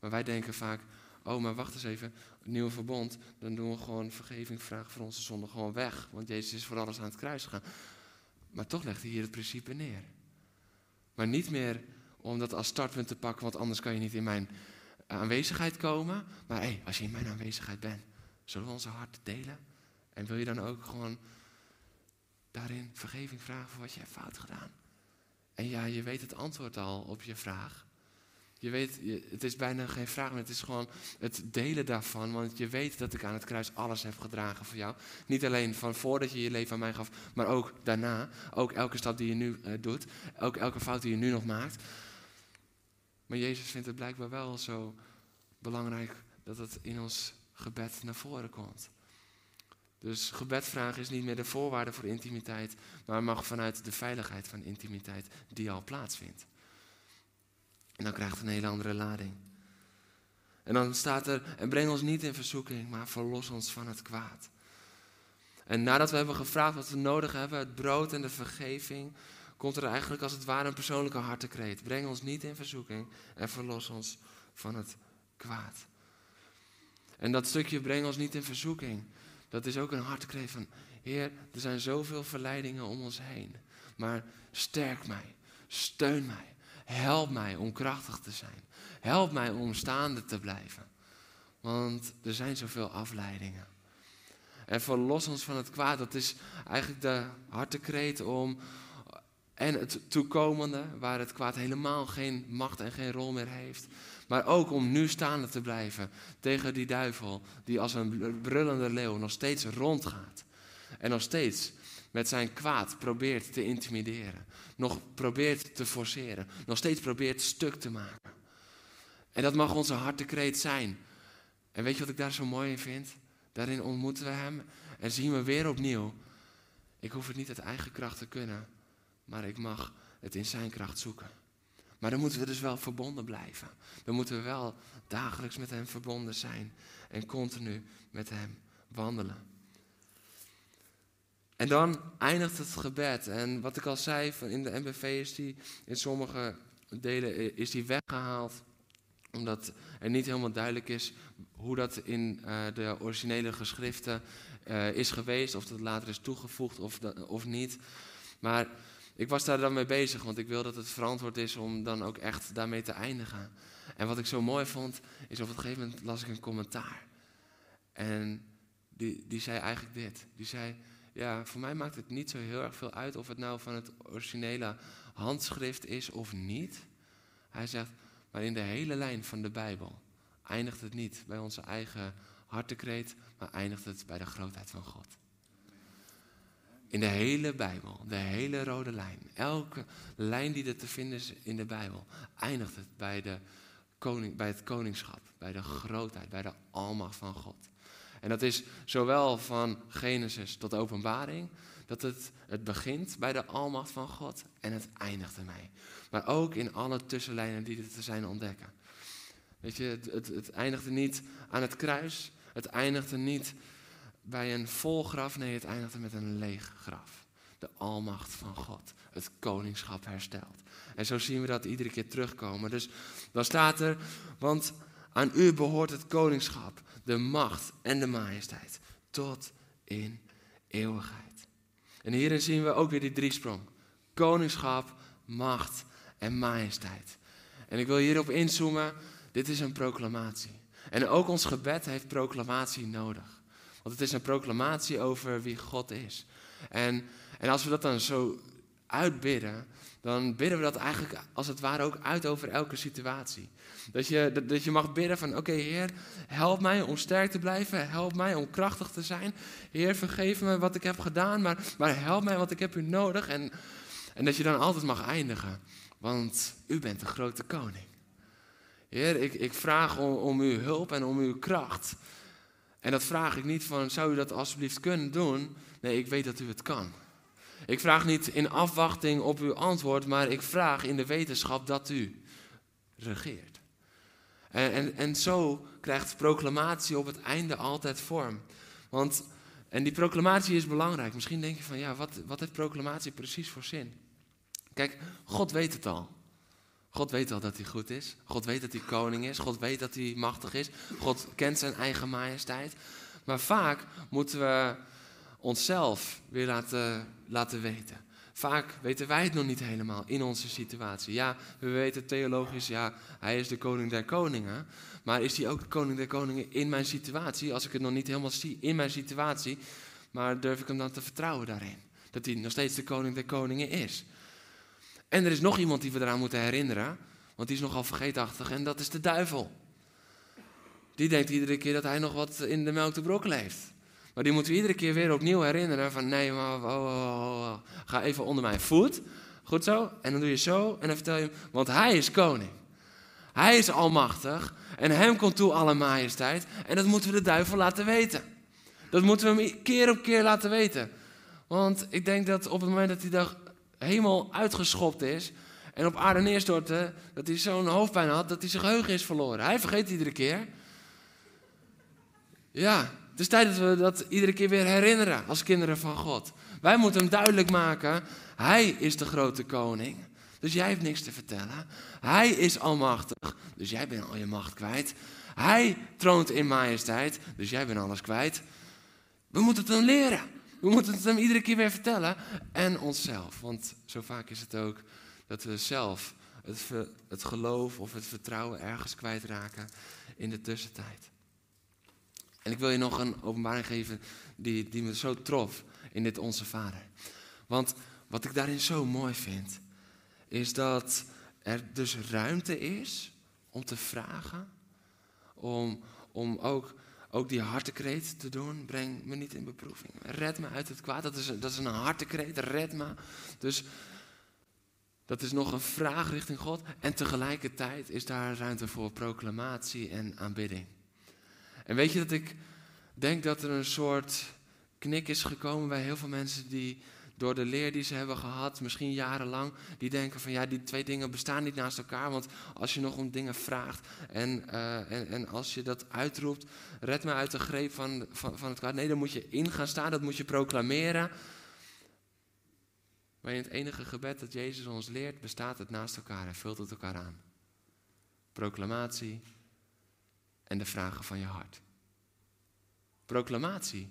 Maar wij denken vaak, oh, maar wacht eens even, het nieuwe verbond, dan doen we gewoon vergeving vragen voor onze zonde gewoon weg. Want Jezus is voor alles aan het kruis gegaan. Maar toch legt hij hier het principe neer. Maar niet meer om dat als startpunt te pakken, want anders kan je niet in mijn aanwezigheid komen. Maar hey, als je in mijn aanwezigheid bent, zullen we onze harten delen? En wil je dan ook gewoon daarin vergeving vragen voor wat je hebt fout gedaan? En ja, je weet het antwoord al op je vraag. Je weet, het is bijna geen vraag meer, het is gewoon het delen daarvan. Want je weet dat ik aan het kruis alles heb gedragen voor jou. Niet alleen van voordat je je leven aan mij gaf, maar ook daarna. Ook elke stap die je nu doet, ook elke fout die je nu nog maakt. Maar Jezus vindt het blijkbaar wel zo belangrijk dat het in ons gebed naar voren komt. Dus gebed vragen is niet meer de voorwaarde voor intimiteit, maar mag vanuit de veiligheid van intimiteit die al plaatsvindt. En dan krijgt het een hele andere lading. En dan staat er, en breng ons niet in verzoeking, maar verlos ons van het kwaad. En nadat we hebben gevraagd wat we nodig hebben, het brood en de vergeving, komt er eigenlijk als het ware een persoonlijke hartekreet. Breng ons niet in verzoeking en verlos ons van het kwaad. En dat stukje breng ons niet in verzoeking, dat is ook een hartekreet van, Heer, er zijn zoveel verleidingen om ons heen. Maar sterk mij, steun mij. Help mij om krachtig te zijn. Help mij om staande te blijven. Want er zijn zoveel afleidingen. En verlos ons van het kwaad. Dat is eigenlijk de hartekreet om. En het toekomende, waar het kwaad helemaal geen macht en geen rol meer heeft. Maar ook om nu staande te blijven tegen die duivel. Die als een brullende leeuw nog steeds rondgaat. En nog steeds met zijn kwaad probeert te intimideren. Nog probeert te forceren. Nog steeds probeert stuk te maken. En dat mag onze hartekreet zijn. En weet je wat ik daar zo mooi in vind? Daarin ontmoeten we hem en zien we weer opnieuw. Ik hoef het niet uit eigen kracht te kunnen. Maar ik mag het in zijn kracht zoeken. Maar dan moeten we dus wel verbonden blijven. Dan moeten we wel dagelijks met hem verbonden zijn. En continu met hem wandelen. En dan eindigt het gebed. En wat ik al zei, in de NBV is die in sommige delen is die weggehaald. Omdat er niet helemaal duidelijk is hoe dat in de originele geschriften is geweest. Of dat later is toegevoegd of niet. Maar ik was daar dan mee bezig. Want ik wil dat het verantwoord is om dan ook echt daarmee te eindigen. En wat ik zo mooi vond, is op een gegeven moment las ik een commentaar. En die zei eigenlijk dit. Die zei, ja, voor mij maakt het niet zo heel erg veel uit of het nou van het originele handschrift is of niet. Hij zegt, maar in de hele lijn van de Bijbel eindigt het niet bij onze eigen hartekreet, maar eindigt het bij de grootheid van God. In de hele Bijbel, de hele rode lijn, elke lijn die er te vinden is in de Bijbel, eindigt het bij het koningschap, bij de grootheid, bij de almacht van God. En dat is zowel van Genesis tot Openbaring, dat het begint bij de almacht van God en het eindigt ermee. Maar ook in alle tussenlijnen die er te zijn ontdekken. Weet je, het eindigde niet aan het kruis, het eindigde niet bij een vol graf, nee, het eindigde met een leeg graf. De almacht van God, het koningschap hersteld. En zo zien we dat iedere keer terugkomen. Dus dan staat er, want aan u behoort het koningschap, de macht en de majesteit, tot in eeuwigheid. En hierin zien we ook weer die driesprong. Koningschap, macht en majesteit. En ik wil hierop inzoomen, dit is een proclamatie. En ook ons gebed heeft proclamatie nodig. Want het is een proclamatie over wie God is. En als we dat dan zo uitbidden, dan bidden we dat eigenlijk als het ware ook uit over elke situatie. Dat je mag bidden van, oké, Heer, help mij om sterk te blijven. Help mij om krachtig te zijn. Heer, vergeef me wat ik heb gedaan, maar help mij, want ik heb u nodig. En dat je dan altijd mag eindigen. Want u bent de grote koning. Heer, ik vraag om uw hulp en om uw kracht. En dat vraag ik niet van, zou u dat alsjeblieft kunnen doen? Nee, ik weet dat u het kan. Ik vraag niet in afwachting op uw antwoord, maar ik vraag in de wetenschap dat u regeert. En zo krijgt proclamatie op het einde altijd vorm. Want, en die proclamatie is belangrijk. Misschien denk je van, ja, wat heeft proclamatie precies voor zin? Kijk, God weet het al. God weet al dat hij goed is. God weet dat hij koning is. God weet dat hij machtig is. God kent zijn eigen majesteit. Maar vaak moeten we onszelf weer laten weten. Vaak weten wij het nog niet helemaal in onze situatie. Ja, we weten theologisch, ja, hij is de koning der koningen. Maar is hij ook de koning der koningen in mijn situatie? Als ik het nog niet helemaal zie in mijn situatie, maar durf ik hem dan te vertrouwen daarin? Dat hij nog steeds de koning der koningen is. En er is nog iemand die we eraan moeten herinneren, want die is nogal vergeetachtig, en dat is de duivel. Die denkt iedere keer dat hij nog wat in de melk te brokkelen heeft. Maar die moeten we iedere keer weer opnieuw herinneren van, nee, maar ga even onder mijn voet. Goed zo, en dan doe je zo, en dan vertel je hem, want hij is koning. Hij is almachtig, en hem komt toe alle majesteit, en dat moeten we de duivel laten weten. Dat moeten we hem keer op keer laten weten. Want ik denk dat op het moment dat hij dacht, helemaal uitgeschopt is en op aarde neerstortte, dat hij zo'n hoofdpijn had, dat hij zijn geheugen is verloren. Hij vergeet iedere keer. Ja, het is tijd dat we dat iedere keer weer herinneren als kinderen van God. Wij moeten hem duidelijk maken, hij is de grote koning, dus jij hebt niks te vertellen. Hij is almachtig, dus jij bent al je macht kwijt. Hij troont in majesteit, dus jij bent alles kwijt. We moeten het hem leren. We moeten het hem iedere keer weer vertellen. En onszelf. Want zo vaak is het ook dat we zelf het geloof of het vertrouwen ergens kwijtraken in de tussentijd. En ik wil je nog een openbaring geven die me zo trof in dit Onze Vader. Want wat ik daarin zo mooi vind, is dat er dus ruimte is om te vragen. Om ook die hartekreet te doen, breng me niet in beproeving. Red me uit het kwaad, dat is een hartekreet, red me. Dus dat is nog een vraag richting God. En tegelijkertijd is daar ruimte voor proclamatie en aanbidding. En weet je dat ik denk dat er een soort knik is gekomen bij heel veel mensen die door de leer die ze hebben gehad, misschien jarenlang, die denken van ja, die twee dingen bestaan niet naast elkaar. Want als je nog om dingen vraagt en als je dat uitroept, red me uit de greep van het kwaad. Nee, daar moet je in gaan staan, dat moet je proclameren. Maar in het enige gebed dat Jezus ons leert, bestaat het naast elkaar en vult het elkaar aan. Proclamatie en de vragen van je hart. Proclamatie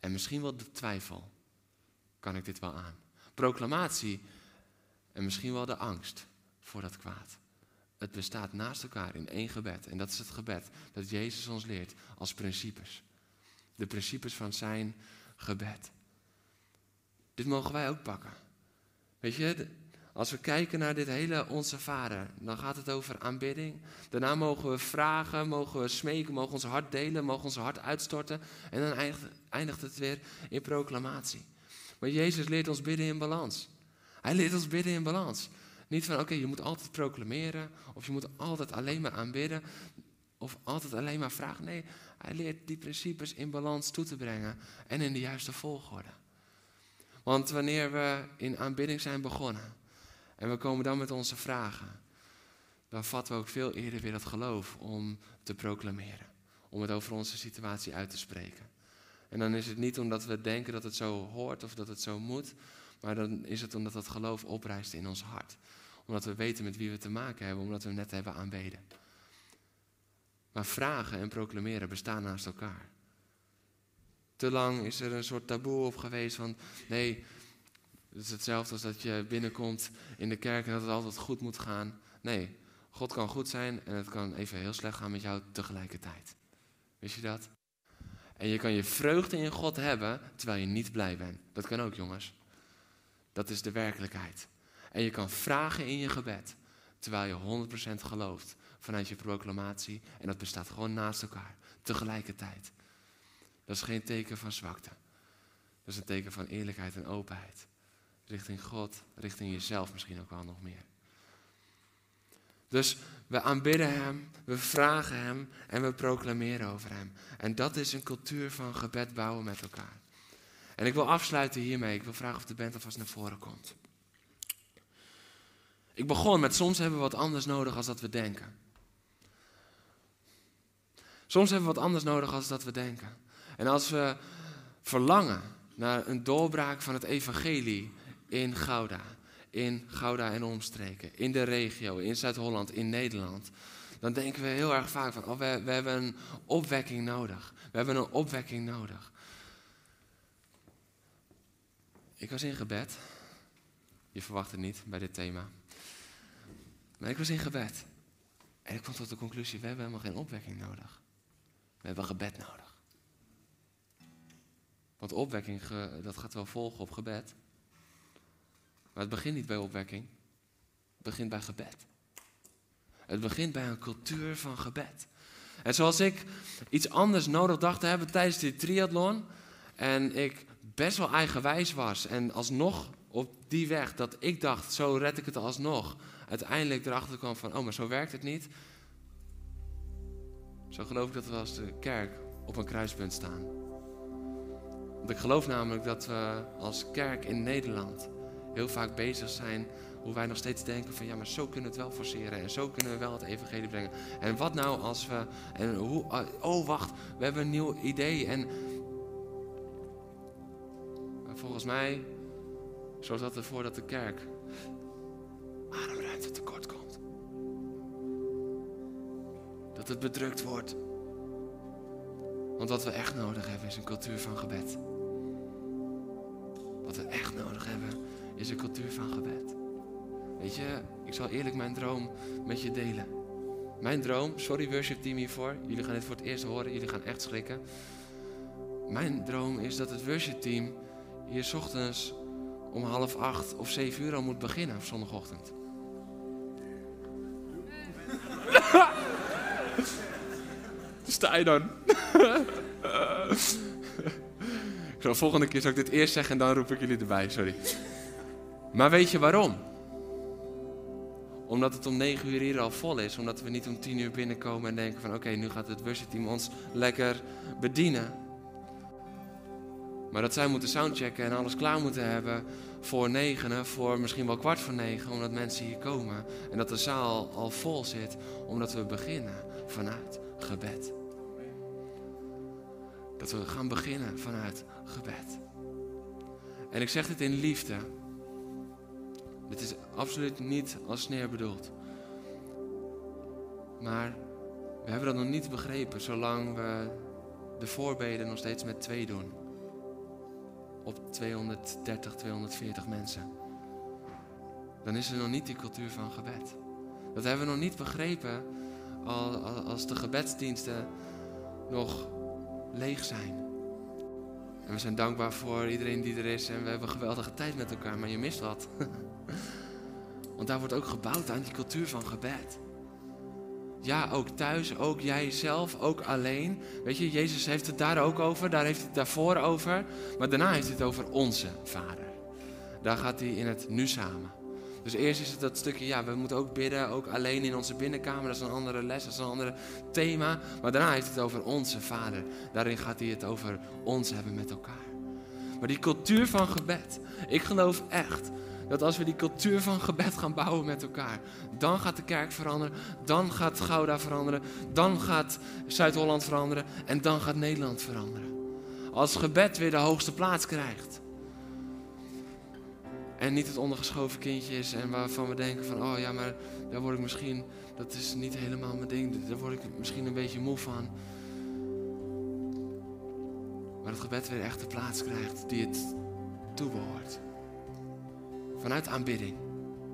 en misschien wel de twijfel. Kan ik dit wel aan? Proclamatie en misschien wel de angst voor dat kwaad. Het bestaat naast elkaar in één gebed. En dat is het gebed dat Jezus ons leert als principes. De principes van zijn gebed. Dit mogen wij ook pakken. Weet je, als we kijken naar dit hele Onze Vader, dan gaat het over aanbidding. Daarna mogen we vragen, mogen we smeken, mogen ons hart delen, mogen ons hart uitstorten. En dan eindigt het weer in proclamatie. Maar Jezus leert ons bidden in balans. Hij leert ons bidden in balans. Niet van, oké, je moet altijd proclameren. Of je moet altijd alleen maar aanbidden. Of altijd alleen maar vragen. Nee, hij leert die principes in balans toe te brengen. En in de juiste volgorde. Want wanneer we in aanbidding zijn begonnen. En we komen dan met onze vragen. Dan vatten we ook veel eerder weer dat geloof om te proclameren. Om het over onze situatie uit te spreken. En dan is het niet omdat we denken dat het zo hoort of dat het zo moet. Maar dan is het omdat dat geloof oprijst in ons hart. Omdat we weten met wie we te maken hebben. Omdat we hem net hebben aanbeden. Maar vragen en proclameren bestaan naast elkaar. Te lang is er een soort taboe op geweest van, nee, het is hetzelfde als dat je binnenkomt in de kerk en dat het altijd goed moet gaan. Nee, God kan goed zijn en het kan even heel slecht gaan met jou tegelijkertijd. Wist je dat? En je kan je vreugde in God hebben, terwijl je niet blij bent. Dat kan ook, jongens. Dat is de werkelijkheid. En je kan vragen in je gebed, terwijl je 100% gelooft vanuit je proclamatie. En dat bestaat gewoon naast elkaar, tegelijkertijd. Dat is geen teken van zwakte. Dat is een teken van eerlijkheid en openheid. Richting God, richting jezelf misschien ook wel nog meer. Dus we aanbidden hem, we vragen hem en we proclameren over hem. En dat is een cultuur van gebed bouwen met elkaar. En ik wil afsluiten hiermee. Ik wil vragen of de band alvast naar voren komt. Ik begon met soms hebben we wat anders nodig als dat we denken. Soms hebben we wat anders nodig als dat we denken. En als we verlangen naar een doorbraak van het evangelie in Gouda en omstreken, in de regio, in Zuid-Holland, in Nederland, dan denken we heel erg vaak van, oh, we hebben een opwekking nodig. We hebben een opwekking nodig. Ik was in gebed. Je verwacht het niet bij dit thema. Maar ik was in gebed. En ik kwam tot de conclusie, we hebben helemaal geen opwekking nodig. We hebben gebed nodig. Want opwekking, dat gaat wel volgen op gebed. Maar het begint niet bij opwekking. Het begint bij gebed. Het begint bij een cultuur van gebed. En zoals ik iets anders nodig dacht te hebben tijdens die triathlon. En ik best wel eigenwijs was. En alsnog op die weg dat ik dacht, zo red ik het alsnog. Uiteindelijk erachter kwam van, oh, maar zo werkt het niet. Zo geloof ik dat we als de kerk op een kruispunt staan. Want ik geloof namelijk dat we als kerk in Nederland heel vaak bezig zijn, hoe wij nog steeds denken van, ja, maar zo kunnen we het wel forceren en zo kunnen we wel het evangelie brengen. En wat nou als we, en hoe, oh wacht, we hebben een nieuw idee. En volgens mij zorgt dat ervoor dat de kerk ademruimte tekort komt. Dat het bedrukt wordt. Want wat we echt nodig hebben is een cultuur van gebed. Wat we echt nodig hebben is een cultuur van gebed. Weet je, ik zal eerlijk mijn droom met je delen. Mijn droom, sorry worship team hiervoor. Jullie gaan dit voor het eerst horen, jullie gaan echt schrikken. Mijn droom is dat het worship team hier ochtends om 7:30 of 7:00 al moet beginnen op zondagochtend. Sta je dan? Zo, volgende keer zal ik dit eerst zeggen en dan roep ik jullie erbij, sorry. Maar weet je waarom? Omdat het om 9:00 hier al vol is. Omdat we niet om 10:00 binnenkomen en denken van, oké, nu gaat het worship team ons lekker bedienen. Maar dat zij moeten soundchecken en alles klaar moeten hebben voor 9:00, voor misschien wel 9:15, omdat mensen hier komen. En dat de zaal al vol zit, omdat we beginnen vanuit gebed. Dat we gaan beginnen vanuit gebed. En ik zeg dit in liefde. Dit is absoluut niet als sneer bedoeld. Maar we hebben dat nog niet begrepen zolang we de voorbeden nog steeds met 2 doen. Op 230, 240 mensen. Dan is er nog niet die cultuur van gebed. Dat hebben we nog niet begrepen als de gebedsdiensten nog leeg zijn. En we zijn dankbaar voor iedereen die er is en we hebben een geweldige tijd met elkaar, maar je mist wat. Want daar wordt ook gebouwd aan die cultuur van gebed. Ja, ook thuis, ook jijzelf, ook alleen. Weet je, Jezus heeft het daar ook over, daar heeft hij het daarvoor over. Maar daarna heeft hij het over onze Vader. Daar gaat hij in het nu samen. Dus eerst is het dat stukje, ja, we moeten ook bidden, ook alleen in onze binnenkamer. Dat is een andere les, dat is een ander thema. Maar daarna heeft het over onze Vader. Daarin gaat hij het over ons hebben met elkaar. Maar die cultuur van gebed, ik geloof echt dat als we die cultuur van gebed gaan bouwen met elkaar, dan gaat de kerk veranderen, dan gaat Gouda veranderen, dan gaat Zuid-Holland veranderen en dan gaat Nederland veranderen. Als gebed weer de hoogste plaats krijgt. En niet het ondergeschoven kindje is en waarvan we denken van, oh ja, maar daar word ik misschien, dat is niet helemaal mijn ding, daar word ik misschien een beetje moe van. Maar het gebed weer echt de plaats krijgt die het toebehoort. Vanuit aanbidding,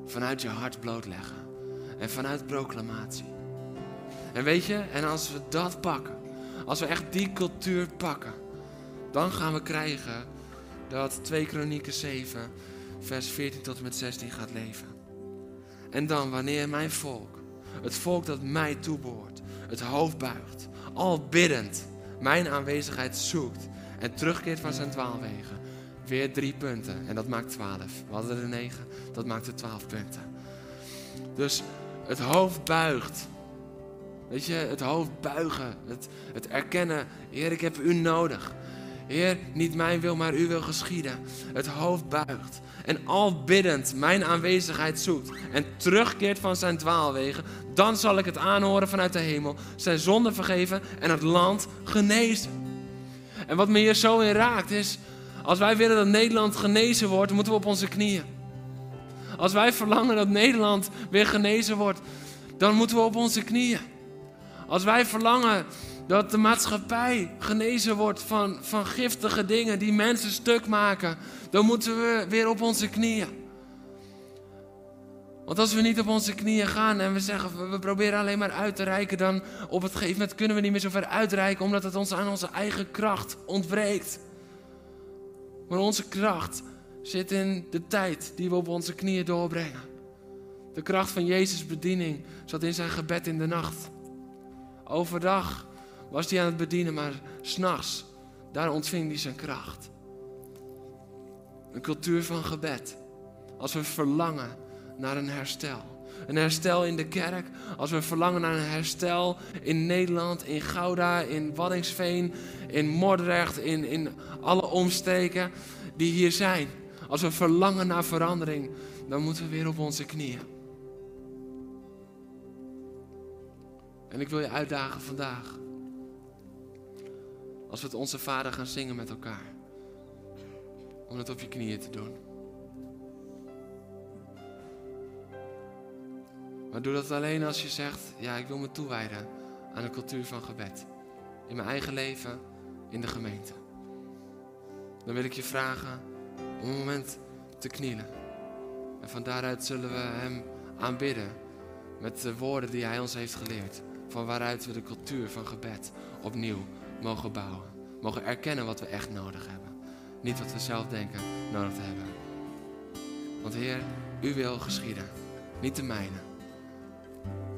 vanuit je hart blootleggen en vanuit proclamatie. En weet je, en als we dat pakken, als we echt die cultuur pakken, dan gaan we krijgen dat 2 Kronieken 7, vers 14 tot en met 16 gaat leven. En dan wanneer mijn volk, het volk dat mij toebehoort, het hoofd buigt, al biddend mijn aanwezigheid zoekt en terugkeert van zijn dwaalwegen. Weer 3 punten en dat maakt 12. We hadden er 9, dat maakt er 12 punten. Dus Het hoofd buigt. Weet je, het hoofd buigen. Het erkennen. Heer, ik heb u nodig. Heer, niet mijn wil, maar uw wil geschieden. Het hoofd buigt. En al biddend mijn aanwezigheid zoekt. En terugkeert van zijn dwaalwegen. Dan zal ik het aanhoren vanuit de hemel. Zijn zonden vergeven en het land genezen. En wat me hier zo in raakt is. Als wij willen dat Nederland genezen wordt, moeten we op onze knieën. Als wij verlangen dat Nederland weer genezen wordt, dan moeten we op onze knieën. Als wij verlangen dat de maatschappij genezen wordt van giftige dingen die mensen stuk maken, dan moeten we weer op onze knieën. Want als we niet op onze knieën gaan en we zeggen, we proberen alleen maar uit te reiken, dan op het gegeven moment kunnen we niet meer zo ver uitreiken, omdat het ons aan onze eigen kracht ontbreekt. Maar onze kracht zit in de tijd die we op onze knieën doorbrengen. De kracht van Jezus' bediening zat in zijn gebed in de nacht. Overdag was hij aan het bedienen, maar 's nachts, daar ontving hij zijn kracht. Een cultuur van gebed. Als we verlangen naar een herstel. Een herstel in de kerk. Als we verlangen naar een herstel in Nederland, in Gouda, in Waddinxveen, in Mordrecht, in alle omstreken die hier zijn. Als we verlangen naar verandering, dan moeten we weer op onze knieën. En ik wil je uitdagen vandaag. Als we het Onze Vader gaan zingen met elkaar. Om het op je knieën te doen. Maar doe dat alleen als je zegt, ja, ik wil me toewijden aan de cultuur van gebed. In mijn eigen leven, in de gemeente. Dan wil ik je vragen om een moment te knielen. En van daaruit zullen we hem aanbidden met de woorden die hij ons heeft geleerd. Van waaruit we de cultuur van gebed opnieuw mogen bouwen. Mogen erkennen wat we echt nodig hebben. Niet wat we zelf denken nodig te hebben. Want Heer, uw wil geschieden. Niet de mijne,